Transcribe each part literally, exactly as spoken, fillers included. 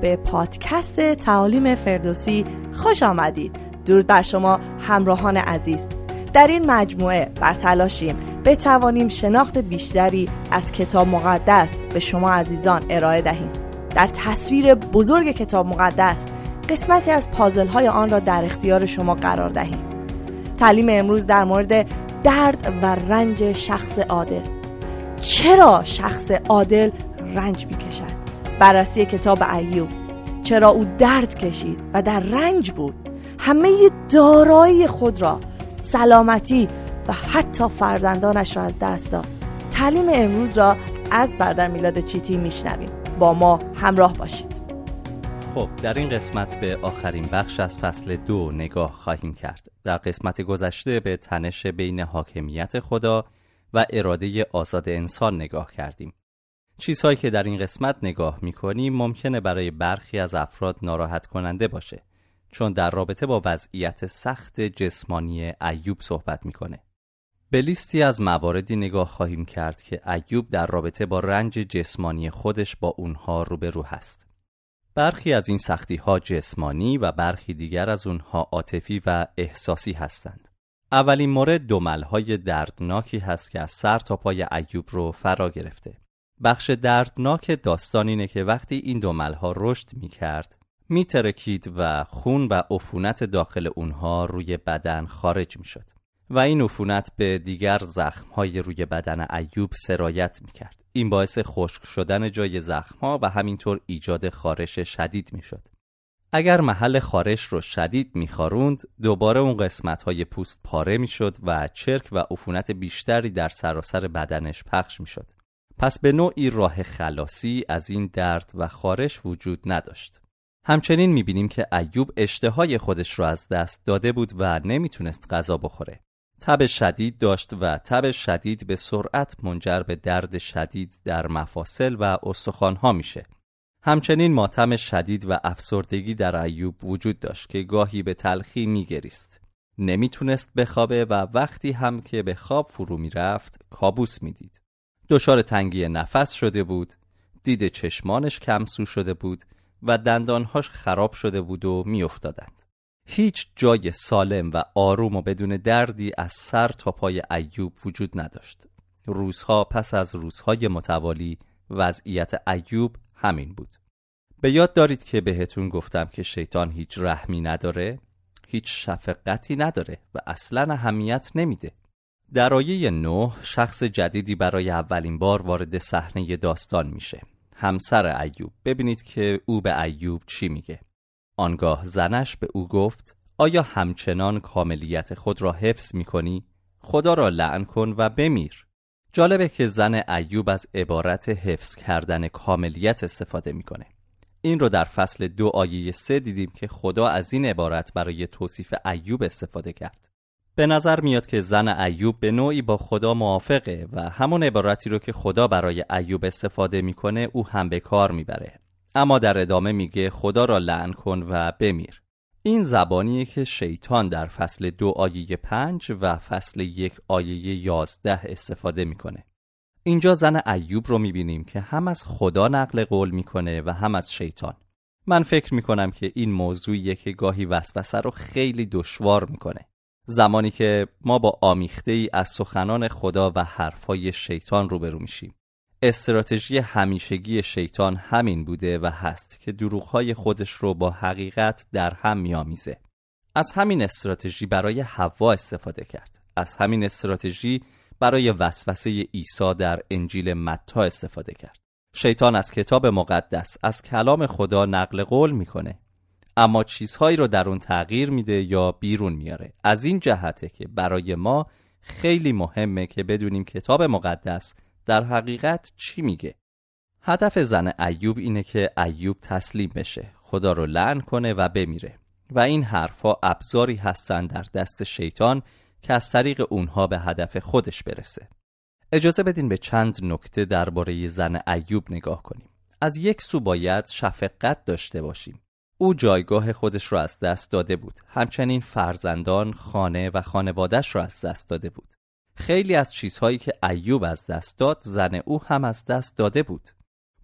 به پادکست تعالیم فردوسی خوش آمدید. درود بر شما همراهان عزیز. در این مجموعه بر تلاشیم بتوانیم شناخت بیشتری از کتاب مقدس به شما عزیزان ارائه دهیم. در تصویر بزرگ کتاب مقدس قسمتی از پازل‌های آن را در اختیار شما قرار دهیم. تعلیم امروز در مورد درد و رنج شخص عادل. چرا شخص عادل رنج می‌کشد؟ بررسی کتاب ایوب. چرا او درد کشید و در رنج بود؟ همه دارایی خود را، سلامتی و حتی فرزندانش را از دست داد. تعلیم امروز را از برادر میلاد چیتی میشنویم. با ما همراه باشید. خب، در این قسمت به آخرین بخش از فصل دو نگاه خواهیم کرد. در قسمت گذشته به تنش بین حاکمیت خدا و اراده آزاد انسان نگاه کردیم. چیزهایی که در این قسمت نگاه می‌کنیم ممکنه برای برخی از افراد ناراحت کننده باشه، چون در رابطه با وضعیت سخت جسمانی ایوب صحبت می‌کنه. به لیستی از مواردی نگاه خواهیم کرد که ایوب در رابطه با رنج جسمانی خودش با اونها روبرو هست. برخی از این سختی‌ها جسمانی و برخی دیگر از اونها عاطفی و احساسی هستند. اولین مورد دمل‌های دردناکی هست که از سر تا پای ایوب رو فرا گرفته. بخش دردناک داستان اینه که وقتی این دمل‌ها رشد می‌کرد، می‌ترکید و خون و عفونت داخل اونها روی بدن خارج می‌شد و این عفونت به دیگر زخم‌های روی بدن ایوب سرایت می‌کرد. این باعث خشک شدن جای زخم‌ها و همینطور ایجاد خارش شدید می‌شد. اگر محل خارش رو شدید می‌خاروند، دوباره اون قسمت‌های پوست پاره می‌شد و چرک و عفونت بیشتری در سراسر بدنش پخش می‌شد. پس به نوعی راه خلاصی از این درد و خارش وجود نداشت. همچنین می‌بینیم که ایوب اشتهای خودش رو از دست داده بود و نمی‌تونست غذا بخوره. تب شدید داشت و تب شدید به سرعت منجر به درد شدید در مفاصل و استخوان‌ها میشه. همچنین ماتم شدید و افسردگی در ایوب وجود داشت که گاهی به تلخی می‌گریست. نمی‌تونست بخوابه و وقتی هم که به خواب فرو می‌رفت، کابوس می‌دید. دچار تنگی نفس شده بود، دید چشمانش کمسو شده بود و دندانهاش خراب شده بود و می‌افتادند. هیچ جای سالم و آروم و بدون دردی از سر تا پای ایوب وجود نداشت. روزها پس از روزهای متوالی وضعیت ایوب همین بود. به یاد دارید که بهتون گفتم که شیطان هیچ رحمی نداره، هیچ شفقتی نداره و اصلاً اهمیت نمیده. در آیه نه شخص جدیدی برای اولین بار وارد صحنه داستان میشه، همسر ایوب. ببینید که او به ایوب چی میگه. آنگاه زنش به او گفت: آیا همچنان کاملیت خود را حفظ می‌کنی؟ خدا را لعن کن و بمیر. جالبه که زن ایوب از عبارت حفظ کردن کاملیت استفاده می‌کنه. این رو در فصل دو آیه سه دیدیم که خدا از این عبارت برای توصیف ایوب استفاده کرد. به نظر میاد که زن ایوب به نوعی با خدا موافقه و همون عبارتی رو که خدا برای ایوب استفاده می‌کنه او هم به کار می‌بره. اما در ادامه میگه خدا را لعن کن و بمیر. این زبانیه که شیطان در فصل دو آیه پنج و فصل یک آیه یازده استفاده میکنه. اینجا زن ایوب رو میبینیم که هم از خدا نقل قول میکنه و هم از شیطان. من فکر میکنم که این موضوعیه که گاهی وسوسه رو خیلی دشوار میکنه. زمانی که ما با آمیخته ای از سخنان خدا و حرفای شیطان روبرو میشیم. استراتژی همیشگی شیطان همین بوده و هست که دروغ‌های خودش رو با حقیقت در هم می‌آمیزه. از همین استراتژی برای حوا استفاده کرد. از همین استراتژی برای وسوسه عیسی در انجیل متی استفاده کرد. شیطان از کتاب مقدس، از کلام خدا نقل قول می‌کنه، اما چیزهایی رو در اون تغییر میده یا بیرون میاره. از این جهته که برای ما خیلی مهمه که بدونیم کتاب مقدس در حقیقت چی میگه. هدف زن ایوب اینه که ایوب تسلیم بشه، خدا رو لعن کنه و بمیره و این حرفا ابزاری هستن در دست شیطان که از طریق اونها به هدف خودش برسه. اجازه بدین به چند نکته درباره زن ایوب نگاه کنیم. از یک سو باید شفقت داشته باشیم. او جایگاه خودش رو از دست داده بود، همچنین فرزندان، خانه و خانواده‌اش رو از دست داده بود. خیلی از چیزهایی که ایوب از دست داد زن او هم از دست داده بود.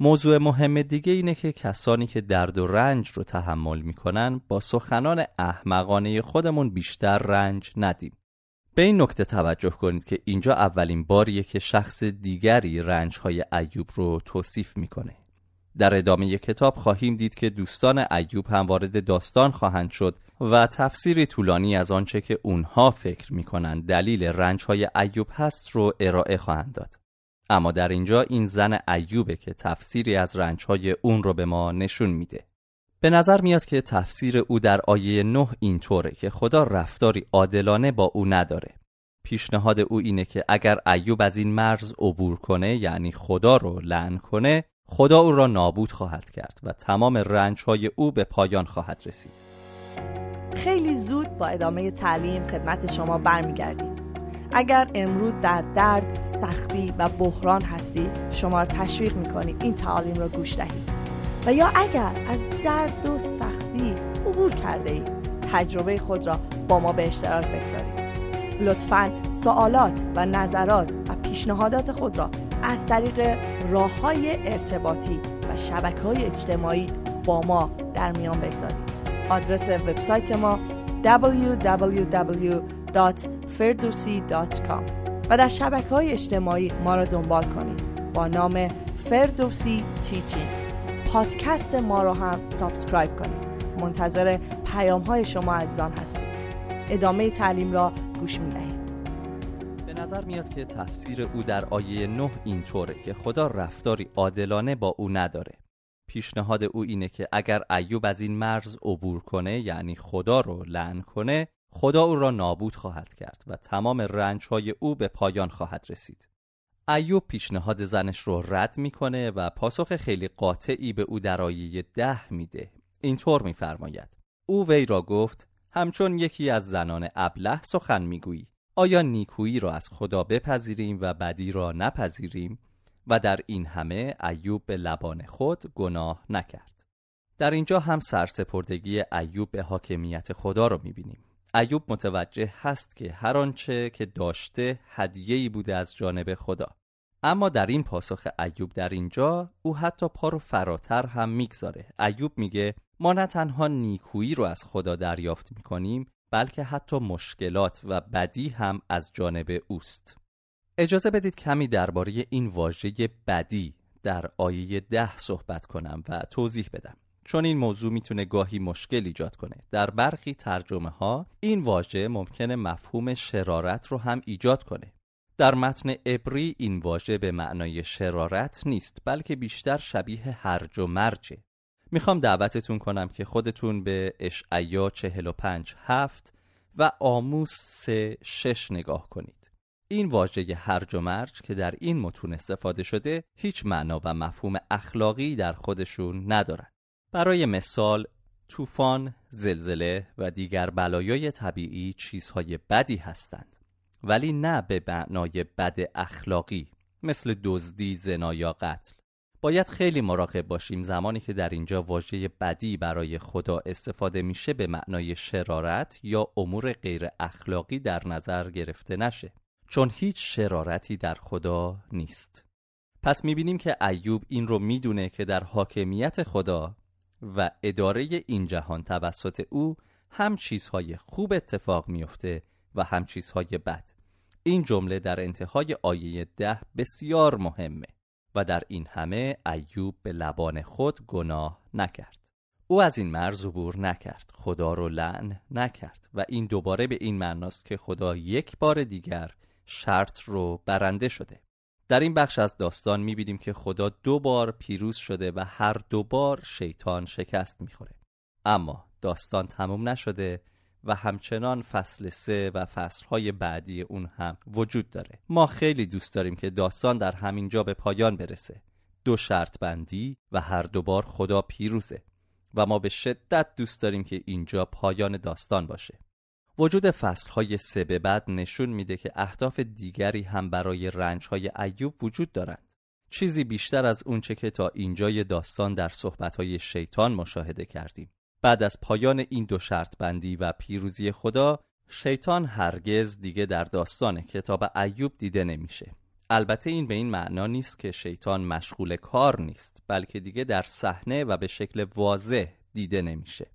موضوع مهم دیگه اینه که کسانی که درد و رنج رو تحمل میکنن با سخنان احمقانه خودمون بیشتر رنج ندیم. به این نکته توجه کنید که اینجا اولین باریه که شخص دیگری رنجهای ایوب رو توصیف میکنه. در ادامه کتاب خواهیم دید که دوستان ایوب هم وارد داستان خواهند شد و تفسیری طولانی از آنچه که اونها فکر میکنن دلیل رنجهای ایوب هست رو ارائه خواهند داد. اما در اینجا این زن ایوبه که تفسیری از رنجهای اون رو به ما نشون میده. به نظر میاد که تفسیر او در آیه نه اینطوره که خدا رفتاری عادلانه با او نداره. پیشنهاد او اینه که اگر ایوب از این مرز عبور کنه، یعنی خدا رو لعن کنه، خدا او را نابود خواهد کرد و تمام رنجهای او به پایان خواهد رسید. خیلی زود با ادامه تعلیم خدمت شما برمیگردیم. اگر امروز در درد، سختی و بحران هستید، شما را تشویق می‌کنیم این تعالیم را گوش دهید. و یا اگر از درد و سختی عبور کرده اید، تجربه خود را با ما به اشتراک بگذارید. لطفاً سوالات و نظرات و پیشنهادات خود را از طریق راه‌های ارتباطی و شبکه‌های اجتماعی با ما در میان بگذارید. آدرس وبسایت ما دبلیو دبلیو دبلیو دات فردوسی دات کام و در شبکه‌های اجتماعی ما را دنبال کنید با نام فردوسی تیچینگ. پادکست ما را هم سابسکرایب کنید. منتظر پیام‌های شما عزیزان هستیم. ادامه تعلیم را گوش می‌دهید. به نظر میاد که تفسیر او در آیه نه اینطوره که خدا رفتاری عادلانه با او نداره. پیشنهاد او اینه که اگر ایوب از این مرز عبور کنه، یعنی خدا رو لعن کنه، خدا او را نابود خواهد کرد و تمام رنجهای او به پایان خواهد رسید. ایوب پیشنهاد زنش رو رد میکنه و پاسخ خیلی قاطعی به او در آیه ده میده. اینطور میفرماید: او وی را گفت همچون یکی از زنان ابله سخن میگویی. آیا نیکویی را از خدا بپذیریم و بدی را نپذیریم؟ و در این همه ایوب به لبان خود گناه نکرد. در اینجا هم سرسپردگی ایوب به حاکمیت خدا رو میبینیم. ایوب متوجه هست که هر آنچه که داشته هدیه‌ای بوده از جانب خدا. اما در این پاسخ ایوب در اینجا او حتی پا رو فراتر هم میگذاره. ایوب میگه ما نه تنها نیکویی رو از خدا دریافت میکنیم، بلکه حتی مشکلات و بدی هم از جانب اوست. اجازه بدید کمی درباره این واژه بدی در آیه ده صحبت کنم و توضیح بدم، چون این موضوع میتونه گاهی مشکل ایجاد کنه. در برخی ترجمه ها این واژه ممکنه مفهوم شرارت رو هم ایجاد کنه. در متن عبری این واژه به معنای شرارت نیست، بلکه بیشتر شبیه هرج و مرجه. میخوام دعوتتون کنم که خودتون به اشعیا چهل و پنج هفت و آموز سه شش نگاه کنید. این واژه هرج و مرج که در این متون استفاده شده هیچ معنا و مفهوم اخلاقی در خودشون ندارن. برای مثال طوفان، زلزله و دیگر بلایای طبیعی چیزهای بدی هستند، ولی نه به معنای بد اخلاقی مثل دزدی، زنا یا قتل. باید خیلی مراقب باشیم زمانی که در اینجا واژه بدی برای خدا استفاده میشه به معنای شرارت یا امور غیر اخلاقی در نظر گرفته نشه، چون هیچ شرارتی در خدا نیست. پس میبینیم که ایوب این رو میدونه که در حاکمیت خدا و اداره این جهان توسط او هم چیزهای خوب اتفاق میفته و هم چیزهای بد. این جمله در انتهای آیه ده بسیار مهمه. و در این همه ایوب به لبان خود گناه نکرد. او از این مرز عبور نکرد، خدا رو لعن نکرد و این دوباره به این معناست که خدا یک بار دیگر شرط رو برنده شده. در این بخش از داستان می‌بینیم که خدا دو بار پیروز شده و هر دو بار شیطان شکست می‌خوره. اما داستان تموم نشده و همچنان فصل سه و فصلهای بعدی اون هم وجود داره. ما خیلی دوست داریم که داستان در همین جا به پایان برسه. دو شرط بندی و هر دو بار خدا پیروزه و ما به شدت دوست داریم که اینجا پایان داستان باشه. وجود فصلهای سه به بعد نشون میده که اهداف دیگری هم برای رنجهای ایوب وجود دارند. چیزی بیشتر از اونچه که تا اینجای داستان در صحبتهای شیطان مشاهده کردیم. بعد از پایان این دو شرط بندی و پیروزی خدا، شیطان هرگز دیگه در داستان کتاب ایوب دیده نمیشه. البته این به این معنا نیست که شیطان مشغول کار نیست، بلکه دیگه در صحنه و به شکل واضح دیده نمیشه.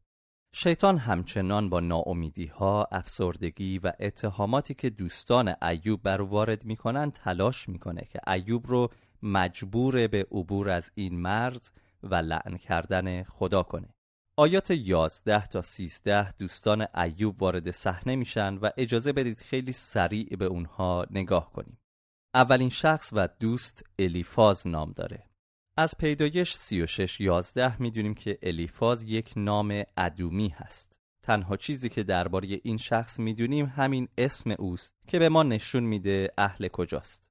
شیطان همچنان با ناامیدی‌ها، افسردگی و اتهاماتی که دوستان ایوب بر وارد می‌کنند تلاش می‌کنه که ایوب رو مجبور به عبور از این مرز و لعن کردن خدا کنه. آیات یازده تا سیزده دوستان ایوب وارد صحنه میشن و اجازه بدید خیلی سریع به اونها نگاه کنیم. اولین شخص و دوست الیفاز نام داره. از پیدایش سی و شش یازده میدونیم که الیفاز یک نام ادومی هست. تنها چیزی که درباره این شخص میدونیم همین اسم اوست که به ما نشون میده اهل کجاست.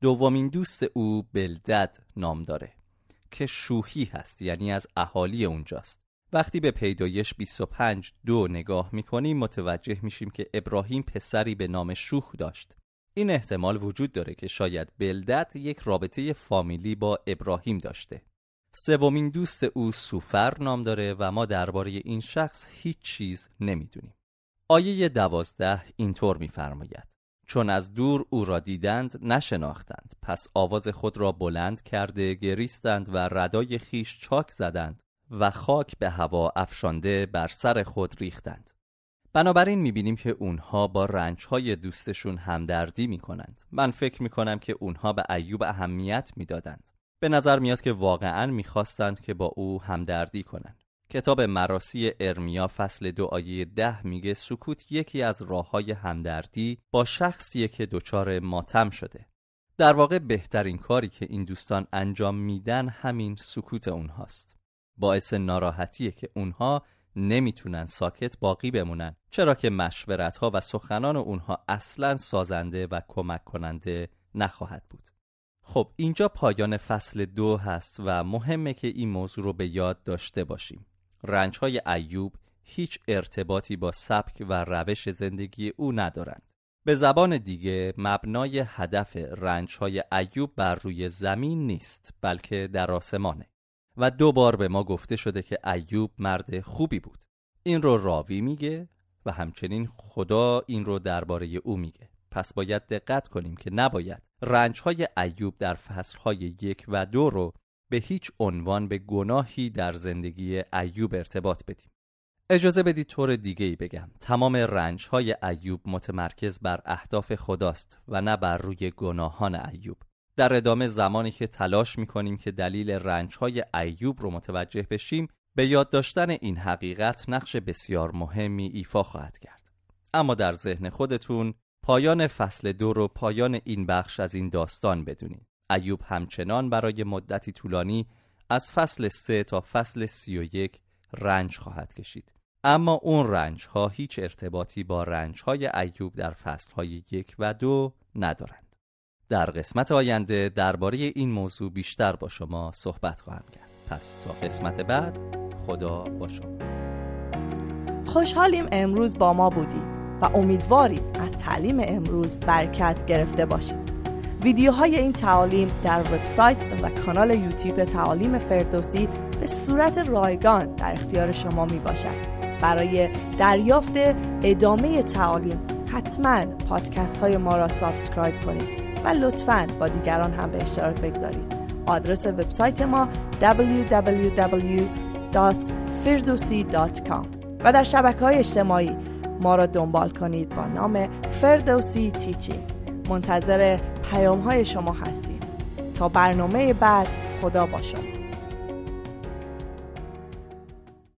دومین دوست او بلدد نام داره که شوحی هست، یعنی از اهالی اونجاست. وقتی به پیدایش بیست و پنج دو نگاه میکنیم متوجه میشیم که ابراهیم پسری به نام شوح داشت. این احتمال وجود داره که شاید بلدد یک رابطه فامیلی با ابراهیم داشته. سومین دوست او سوفر نام داره و ما درباره این شخص هیچ چیز نمیدونیم. آیه دوازده اینطور میفرماید: چون از دور او را دیدند نشناختند، پس آواز خود را بلند کرده گریستند و ردای خیش چاک زدند و خاک به هوا افشانده بر سر خود ریختند. بنابراین میبینیم که اونها با رنجهای دوستشون همدردی میکنند. من فکر میکنم که اونها به ایوب اهمیت میدادند. به نظر میاد که واقعاً میخواستند که با او همدردی کنند. کتاب مراسی ارمیا فصل دو آیه ده میگه سکوت یکی از راههای همدردی با شخصیه که دچار ماتم شده. در واقع بهترین کاری که این دوستان انجام میدن همین سکوت اونهاست. باعث ناراحتیه که اونها نمیتونن ساکت باقی بمونن، چرا که مشورت‌ها و سخنان اونها اصلاً سازنده و کمک کننده نخواهد بود. خب اینجا پایان فصل دو هست و مهمه که این موضوع رو به یاد داشته باشیم. رنج‌های ایوب هیچ ارتباطی با سبک و روش زندگی او ندارند. به زبان دیگه مبنای هدف رنج‌های ایوب بر روی زمین نیست، بلکه در آسمانه. و دو بار به ما گفته شده که ایوب مرد خوبی بود. این رو راوی میگه و همچنین خدا این رو درباره او میگه. پس باید دقت کنیم که نباید رنجهای ایوب در فصلهای یک و دو رو به هیچ عنوان به گناهی در زندگی ایوب ارتباط بدیم. اجازه بدید طور دیگه‌ای بگم. تمام رنجهای ایوب متمرکز بر اهداف خداست و نه بر روی گناهان ایوب. در ادامه زمانی که تلاش می‌کنیم که دلیل رنج‌های ایوب رو متوجه بشیم، به یاد داشتن این حقیقت نقش بسیار مهمی ایفا خواهد کرد. اما در ذهن خودتون پایان فصل دو رو پایان این بخش از این داستان بدونید. ایوب همچنان برای مدتی طولانی از فصل سه تا فصل سی و یک رنج خواهد کشید. اما اون رنج‌ها هیچ ارتباطی با رنج‌های ایوب در فصل‌های یک و دو ندارند. در قسمت آینده درباره این موضوع بیشتر با شما صحبت خواهم کرد. پس تا قسمت بعد، خدا با شما. خوشحالیم امروز با ما بودید و امیدواریم از تعلیم امروز برکت گرفته باشید. ویدیوهای این تعالیم در وبسایت و کانال یوتیوب تعالیم فردوسی به صورت رایگان در اختیار شما می باشد. برای دریافت ادامه تعالیم حتما پادکست های ما را سابسکرایب کنید و لطفاً با دیگران هم به اشتراک بگذارید. آدرس وبسایت ما دابلیو دابلیو دابلیو دات فردوسی دات کام و در شبکه‌های اجتماعی ما را دنبال کنید با نام فردوسی تیچینگ. منتظر پیام‌های شما هستیم. تا برنامه بعد، خدا با شما.